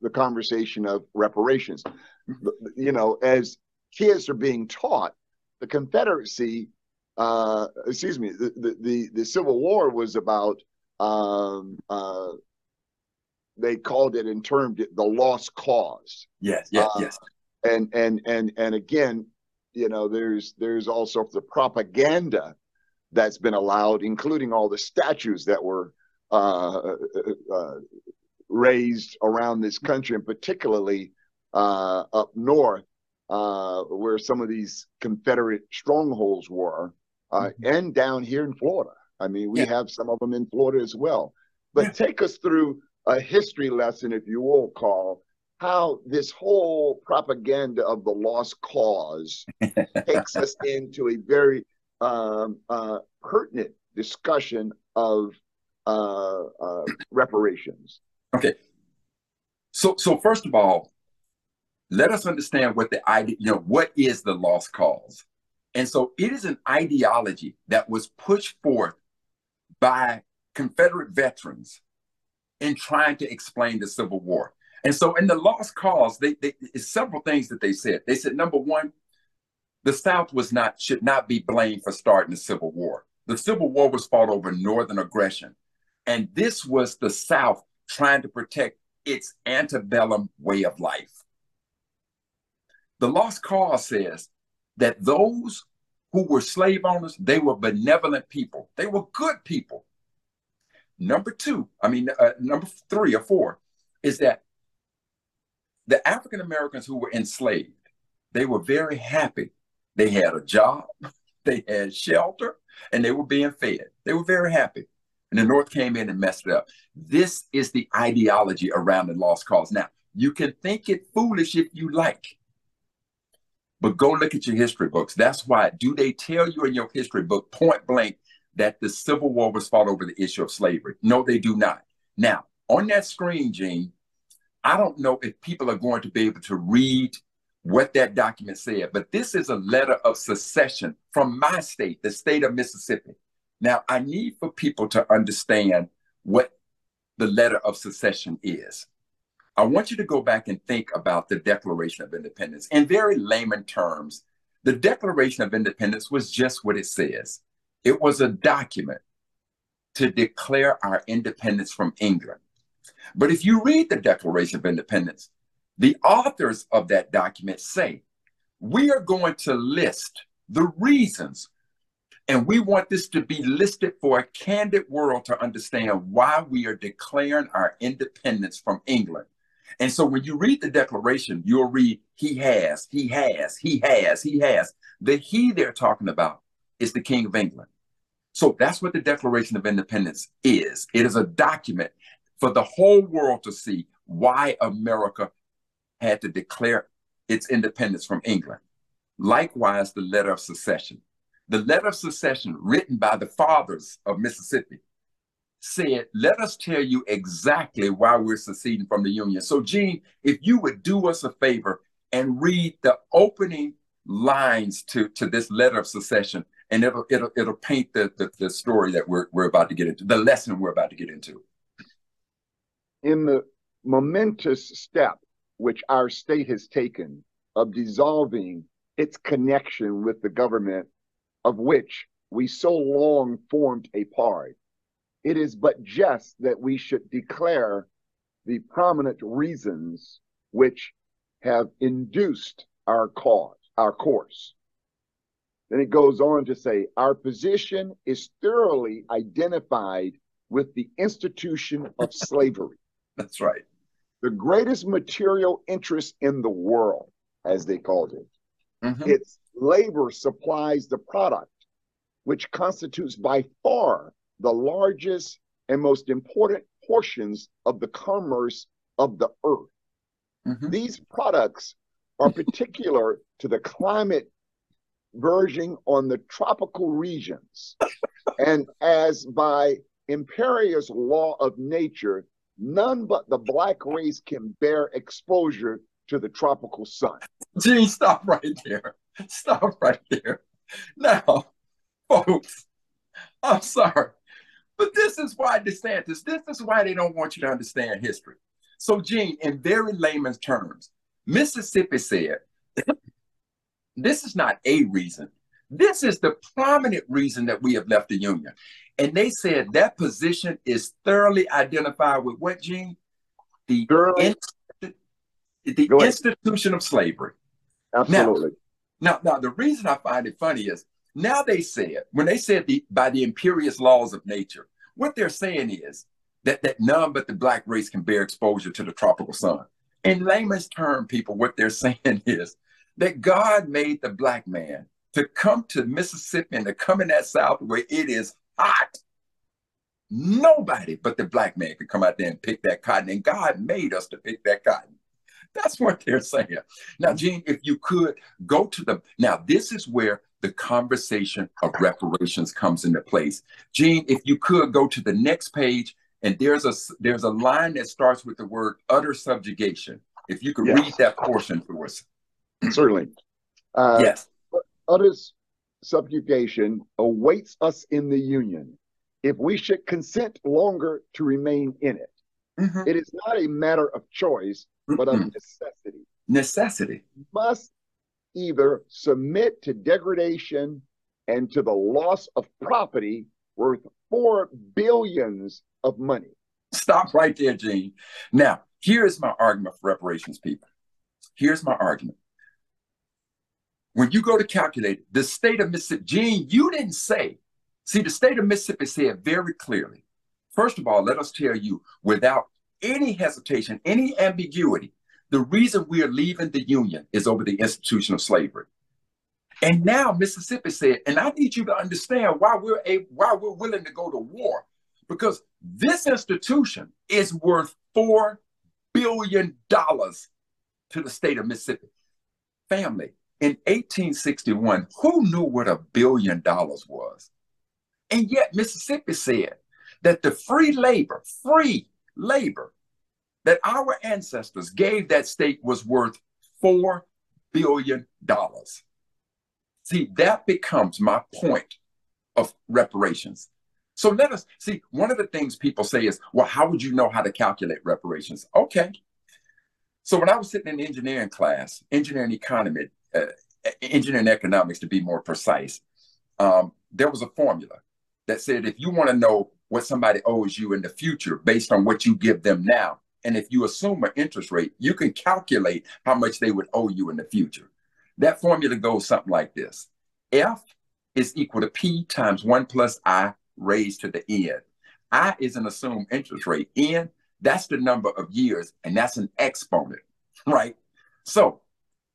the conversation of reparations. You know, as kids are being taught, the Confederacy, the Civil War was about, they called it and termed it the lost cause. Yes. And again, you know, there's also the propaganda that's been allowed, including all the statues that were raised around this country, and particularly up north, where some of these Confederate strongholds were, mm-hmm. and down here in Florida. I mean, we yeah. have some of them in Florida as well. But yeah. take us through a history lesson, if you will, Carl, how this whole propaganda of the lost cause takes us into a very pertinent discussion of reparations. Okay. So first of all, let us understand what the idea, you know, what is the lost cause? And so it is an ideology that was pushed forth by Confederate veterans in trying to explain the Civil War. And so in the lost cause, they it's several things that they said. They said, number one, the South should not be blamed for starting the Civil War. The Civil War was fought over Northern aggression. And this was the South trying to protect its antebellum way of life. The lost cause says that those who were slave owners, they were benevolent people. They were good people. Number three or four is that the African Americans who were enslaved, they were very happy. They had a job, they had shelter, and they were being fed. They were very happy. And the North came in and messed it up. This is the ideology around the lost cause. Now, you can think it foolish if you like, but go look at your history books. That's why, do they tell you in your history book, point blank, that the Civil War was fought over the issue of slavery? No, they do not. Now, on that screen, Gene, I don't know if people are going to be able to read what that document said, but this is a letter of secession from my state, the state of Mississippi. Now, I need for people to understand what the letter of secession is. I want you to go back and think about the Declaration of Independence. In very layman terms, the Declaration of Independence was just what it says. It was a document to declare our independence from England. But if you read the Declaration of Independence, the authors of that document say, we are going to list the reasons, and we want this to be listed for a candid world to understand why we are declaring our independence from England. And so when you read the Declaration, you'll read, he has, he has, he has, he has. The he they're talking about is the King of England. So that's what the Declaration of Independence is. It is a document for the whole world to see why America had to declare its independence from England. Likewise, the letter of secession. The letter of secession, written by the fathers of Mississippi, said, let us tell you exactly why we're seceding from the Union. So, Gene, if you would do us a favor and read the opening lines to this letter of secession, and it'll paint the story that we're about to get into, the lesson we're about to get into. In the momentous step which our state has taken of dissolving its connection with the government of which we so long formed a part, it is but just that we should declare the prominent reasons which have induced our cause, our course. Then it goes on to say, our position is thoroughly identified with the institution of slavery. That's right. The greatest material interest in the world, as they called it. Mm-hmm. Its labor supplies the product, which constitutes by far the largest and most important portions of the commerce of the earth. Mm-hmm. These products are particular to the climate verging on the tropical regions. And as by imperious law of nature, none but the black race can bear exposure to the tropical sun. Gee, stop right there. Stop right there. Now, folks, I'm sorry, but this is why DeSantis, this is why they don't want you to understand history. So, Gene, in very layman's terms, Mississippi said, this is not a reason. This is the prominent reason that we have left the Union. And they said that position is thoroughly identified with what, Gene? The institution of slavery. Absolutely. Now, the reason I find it funny is, now they said, when they said by the imperious laws of nature, what they're saying is that none but the black race can bear exposure to the tropical sun. In layman's term, people, what they're saying is that God made the black man to come to Mississippi and to come in that South where it is hot. Nobody but the black man could come out there and pick that cotton, and God made us to pick that cotton. That's what they're saying. Now, Gene, if you could go to now this is where the conversation of reparations comes into place. Gene, if you could go to the next page, and there's a line that starts with the word utter subjugation. If you could read that portion for us. Certainly. Yes. Utter subjugation awaits us in the Union if we should consent longer to remain in it. Mm-hmm. It is not a matter of choice, but of necessity. Necessity. We must either submit to degradation and to the loss of property worth $4 billion of money. Stop right there, Gene. Now, here's my argument for reparations, people. Here's my argument. When you go to calculate the state of Mississippi, Gene, you didn't say. See, the state of Mississippi said very clearly, first of all, let us tell you without any hesitation, any ambiguity, the reason we are leaving the Union is over the institution of slavery. And now Mississippi said, and I need you to understand why we're willing to go to war, because this institution is worth $4 billion to the state of Mississippi. Family, in 1861, who knew what $1 billion was? And yet Mississippi said that the free labor that our ancestors gave that state was worth $4 billion. See, that becomes my point of reparations. So let us see, one of the things people say is, well, how would you know how to calculate reparations? Okay. So when I was sitting in engineering class, engineering economics to be more precise, there was a formula that said, if you want to know what somebody owes you in the future based on what you give them now, and if you assume an interest rate, you can calculate how much they would owe you in the future. That formula goes something like this. F is equal to P times 1 plus I raised to the N. I is an assumed interest rate. N, that's the number of years, and that's an exponent, right? So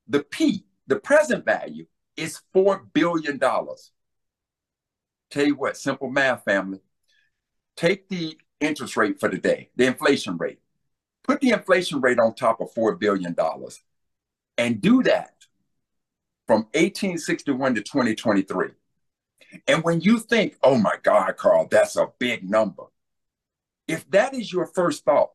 the P, the present value, is $4 billion. Tell you what, simple math, family. Take the interest rate for the day, the inflation rate. Put the inflation rate on top of $4 billion and do that from 1861 to 2023. And when you think, oh my God, Carl, that's a big number. If that is your first thought,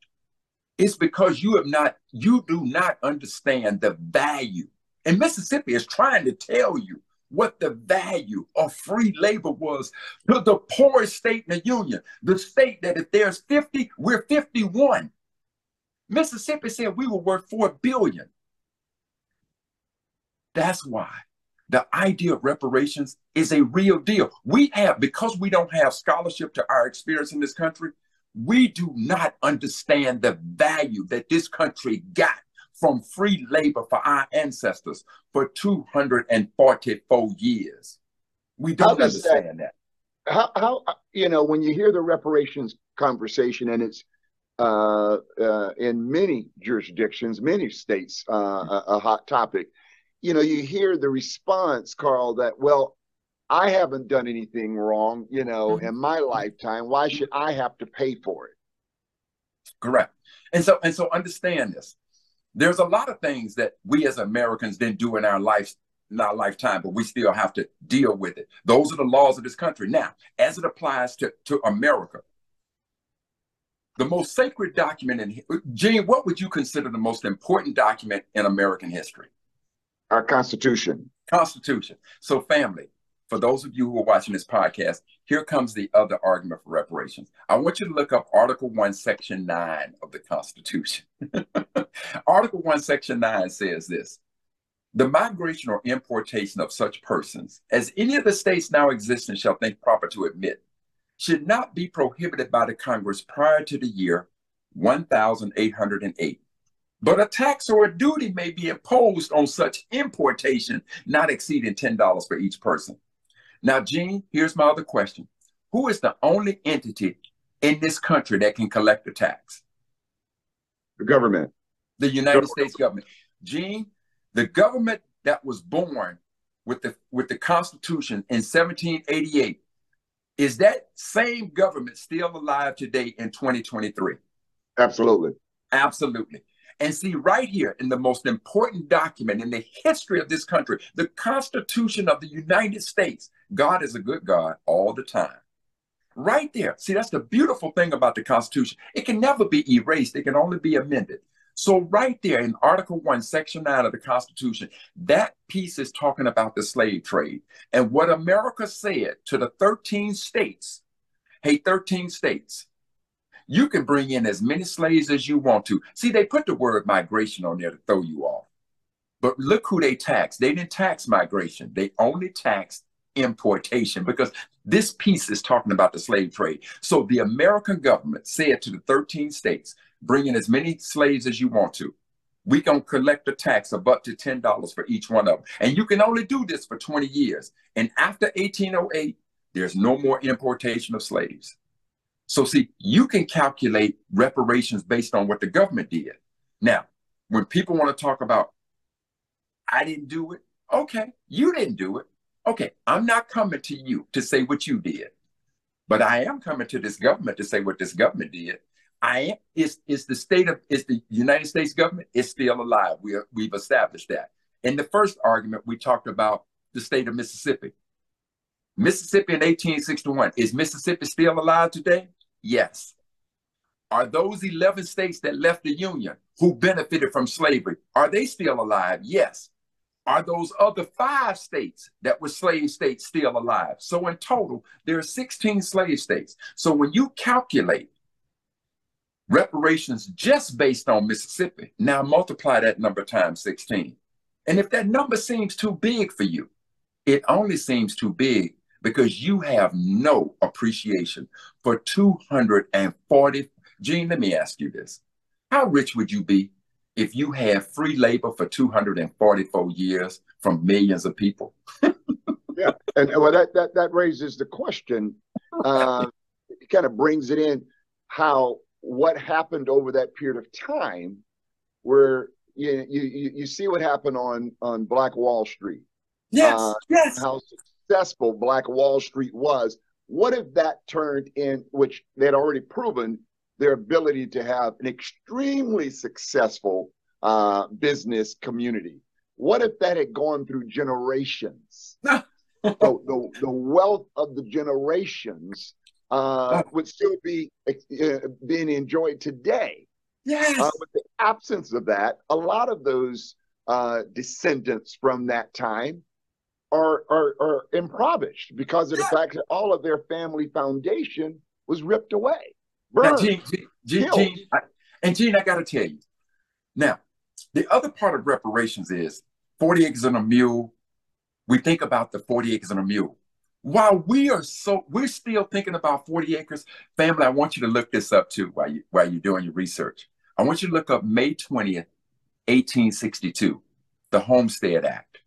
it's because you do not understand the value. And Mississippi is trying to tell you what the value of free labor was to the poorest state in the Union, the state that if there's 50, we're 51. Mississippi said we were worth $4 billion. That's why the idea of reparations is a real deal. Because we don't have scholarship to our experience in this country, We do not understand the value that this country got from free labor for our ancestors for 244 years. We don't understand that. How you know, when you hear the reparations conversation, and it's in many jurisdictions, many states, a hot topic, you know, you hear the response, Carl, that, well, I haven't done anything wrong, you know, in my lifetime. Why should I have to pay for it? Correct. And so understand this. There's a lot of things that we as Americans didn't do in our lives, in our lifetime, but we still have to deal with it. Those are the laws of this country. Now, as it applies to America, the most sacred document in, Gene, what would you consider the most important document in American history? Our Constitution. Constitution. So family, for those of you who are watching this podcast, here comes the other argument for reparations. I want you to look up Article 1, Section 9 of the Constitution. Article 1, Section 9 says this: the migration or importation of such persons as any of the states now existing shall think proper to admit should not be prohibited by the Congress prior to the year 1808. But a tax or a duty may be imposed on such importation not exceeding $10 for each person. Now, Gene, here's my other question. Who is the only entity in this country that can collect a tax? The government. The United States government. Gene, the government that was born with the Constitution in 1788, is that same government still alive today in 2023? Absolutely. Absolutely. And see, right here in the most important document in the history of this country, the Constitution of the United States, God is a good God all the time. Right there. See, that's the beautiful thing about the Constitution. It can never be erased. It can only be amended. So right there in Article 1, Section 9 of the Constitution, that piece is talking about the slave trade. And what America said to the 13 states, hey, 13 states, you can bring in as many slaves as you want to. See, they put the word migration on there to throw you off. But look who they taxed. They didn't tax migration. They only taxed importation, because this piece is talking about the slave trade. So the American government said to the 13 states, bring in as many slaves as you want to. We're going to collect a tax of up to $10 for each one of them. And you can only do this for 20 years. And after 1808, there's no more importation of slaves. So see, you can calculate reparations based on what the government did. Now, when people want to talk about, I didn't do it. Okay, you didn't do it. Okay, I'm not coming to you to say what you did, but I am coming to this government to say what this government did. It's the United States government is still alive. We've established that. In the first argument, we talked about the state of Mississippi. Mississippi in 1861. Is Mississippi still alive today? Yes. Are those 11 states that left the Union who benefited from slavery, are they still alive? Yes. Are those other 5 states that were slave states still alive? So in total, there are 16 slave states. So when you calculate reparations just based on Mississippi, now multiply that number times 16. And if that number seems too big for you, it only seems too big because you have no appreciation for 240. Gene, let me ask you this. How rich would you be if you had free labor for 244 years from millions of people? Yeah, and well, that raises the question. It kind of brings it in how what happened over that period of time, where you see what happened on Black Wall Street. Yes, yes. How successful Black Wall Street was. What if that turned in, which they had already proven their ability to have an extremely successful business community? What if that had gone through generations? The wealth of the generations would still be being enjoyed today. Yes. With the absence of that, a lot of those descendants from that time are impoverished because of the fact that all of their family foundation was ripped away. Now, Gene, I got to tell you. Now, the other part of reparations is 40 acres and a mule. We think about the 40 acres and a mule. While we are we're still thinking about 40 acres. Family, I want you to look this up too while you're doing your research. I want you to look up May 20th, 1862, the Homestead Act.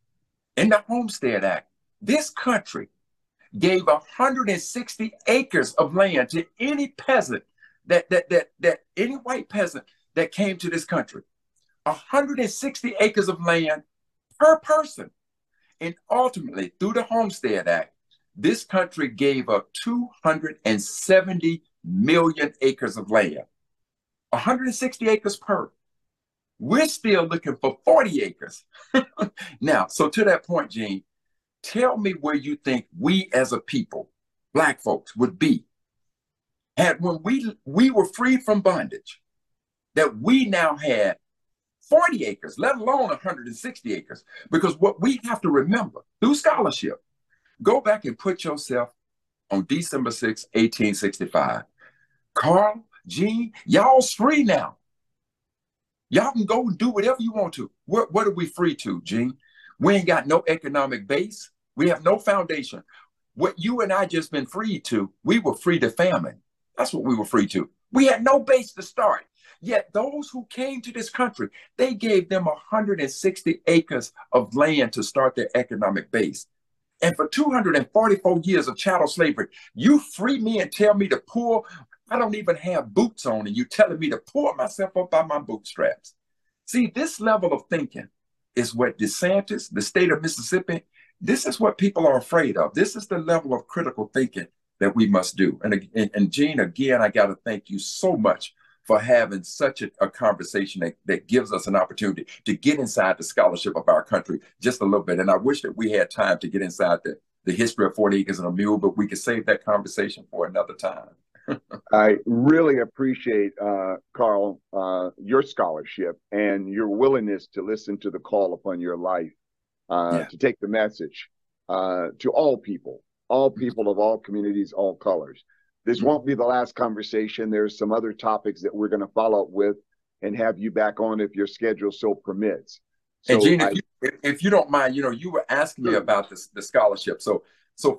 In the Homestead Act, this country gave 160 acres of land to any peasant, any white peasant that came to this country. 160 acres of land per person. And ultimately, through the Homestead Act, this country gave up 270 million acres of land. 160 acres per. We're still looking for 40 acres. Now, so to that point, Gene, tell me where you think we as a people, Black folks, would be had when we were freed from bondage, that we now had 40 acres, let alone 160 acres. Because what we have to remember, through scholarship, go back and put yourself on December 6, 1865. Carl, Gene, y'all's free now. Y'all can go and do whatever you want to. What are we free to, Gene? We ain't got no economic base. We have no foundation. What you and I just been freed to, we were free to famine. That's what we were free to. We had no base to start. Yet those who came to this country, they gave them 160 acres of land to start their economic base. And for 244 years of chattel slavery, you free me and tell me to pull. I don't even have boots on, and you telling me to pull myself up by my bootstraps. See, this level of thinking is what DeSantis, the state of Mississippi, this is what people are afraid of. This is the level of critical thinking that we must do. And Gene, again, I got to thank you so much for having such a conversation that gives us an opportunity to get inside the scholarship of our country just a little bit. And I wish that we had time to get inside the history of 40 acres and a mule, but we could save that conversation for another time. I really appreciate, Carl, your scholarship and your willingness to listen to the call upon your life, to take the message to all people of all communities, all colors. This won't be the last conversation. There's some other topics that we're going to follow up with and have you back on if your schedule so permits. So and Gene, if you don't mind, you were asking me about the scholarship. So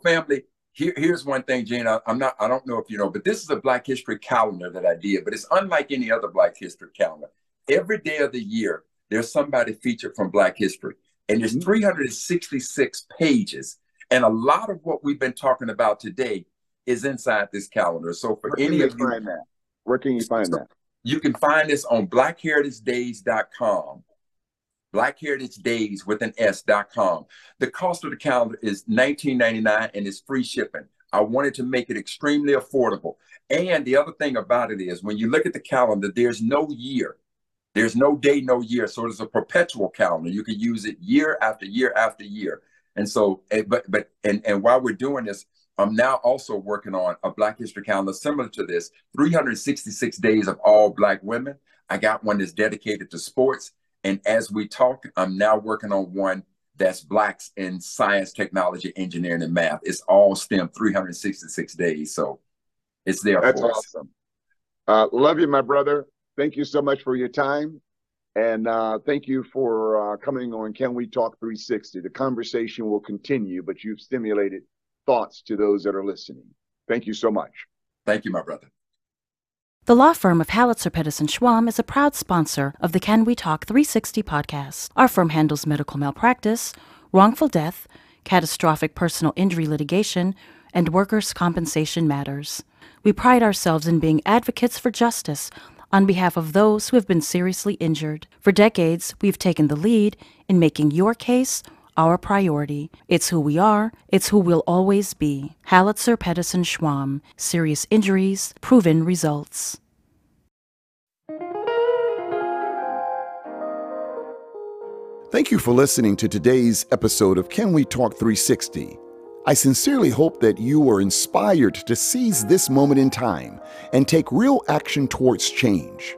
family, here's one thing, Gene, I don't know if you know, but this is a Black History calendar that I did, but it's unlike any other Black History calendar. Every day of the year, there's somebody featured from Black History, and there's 366 pages. And a lot of what we've been talking about today is inside this calendar. So for any of you, where can you find that? You can find this on blackheritagedays.com. blackheritagedays.com. The cost of the calendar is $19.99 and it's free shipping. I wanted to make it extremely affordable. And the other thing about it is when you look at the calendar, there's no year. There's no day, no year. So it's a perpetual calendar. You can use it year after year after year. And so, and while we're doing this, I'm now also working on a Black History calendar similar to this, 366 days of all Black women. I got one that's dedicated to sports. And as we talk, I'm now working on one that's Blacks in science, technology, engineering, and math. It's all STEM, 366 days. So it's there for us. That's awesome. Love you, my brother. Thank you so much for your time. And thank you for coming on Can We Talk 360. The conversation will continue, but you've stimulated thoughts to those that are listening. Thank you so much. Thank you, my brother. The law firm of Halitzer, Pettis & Schwamm is a proud sponsor of the Can We Talk 360 podcast. Our firm handles medical malpractice, wrongful death, catastrophic personal injury litigation, and workers' compensation matters. We pride ourselves in being advocates for justice on behalf of those who have been seriously injured. For decades, we've taken the lead in making your case our priority. It's who we are. It's who we'll always be. Halitzer, Pettis & Schwamm. Serious injuries. Proven results. Thank you for listening to today's episode of Can We Talk 360. I sincerely hope that you were inspired to seize this moment in time and take real action towards change.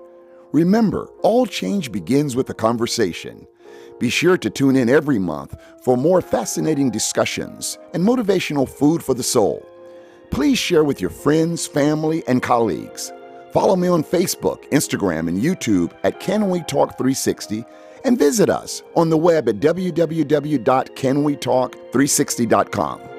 Remember, all change begins with a conversation. Be sure to tune in every month for more fascinating discussions and motivational food for the soul. Please share with your friends, family, and colleagues. Follow me on Facebook, Instagram, and YouTube at Can We Talk 360, and visit us on the web at www.canwetalk360.com.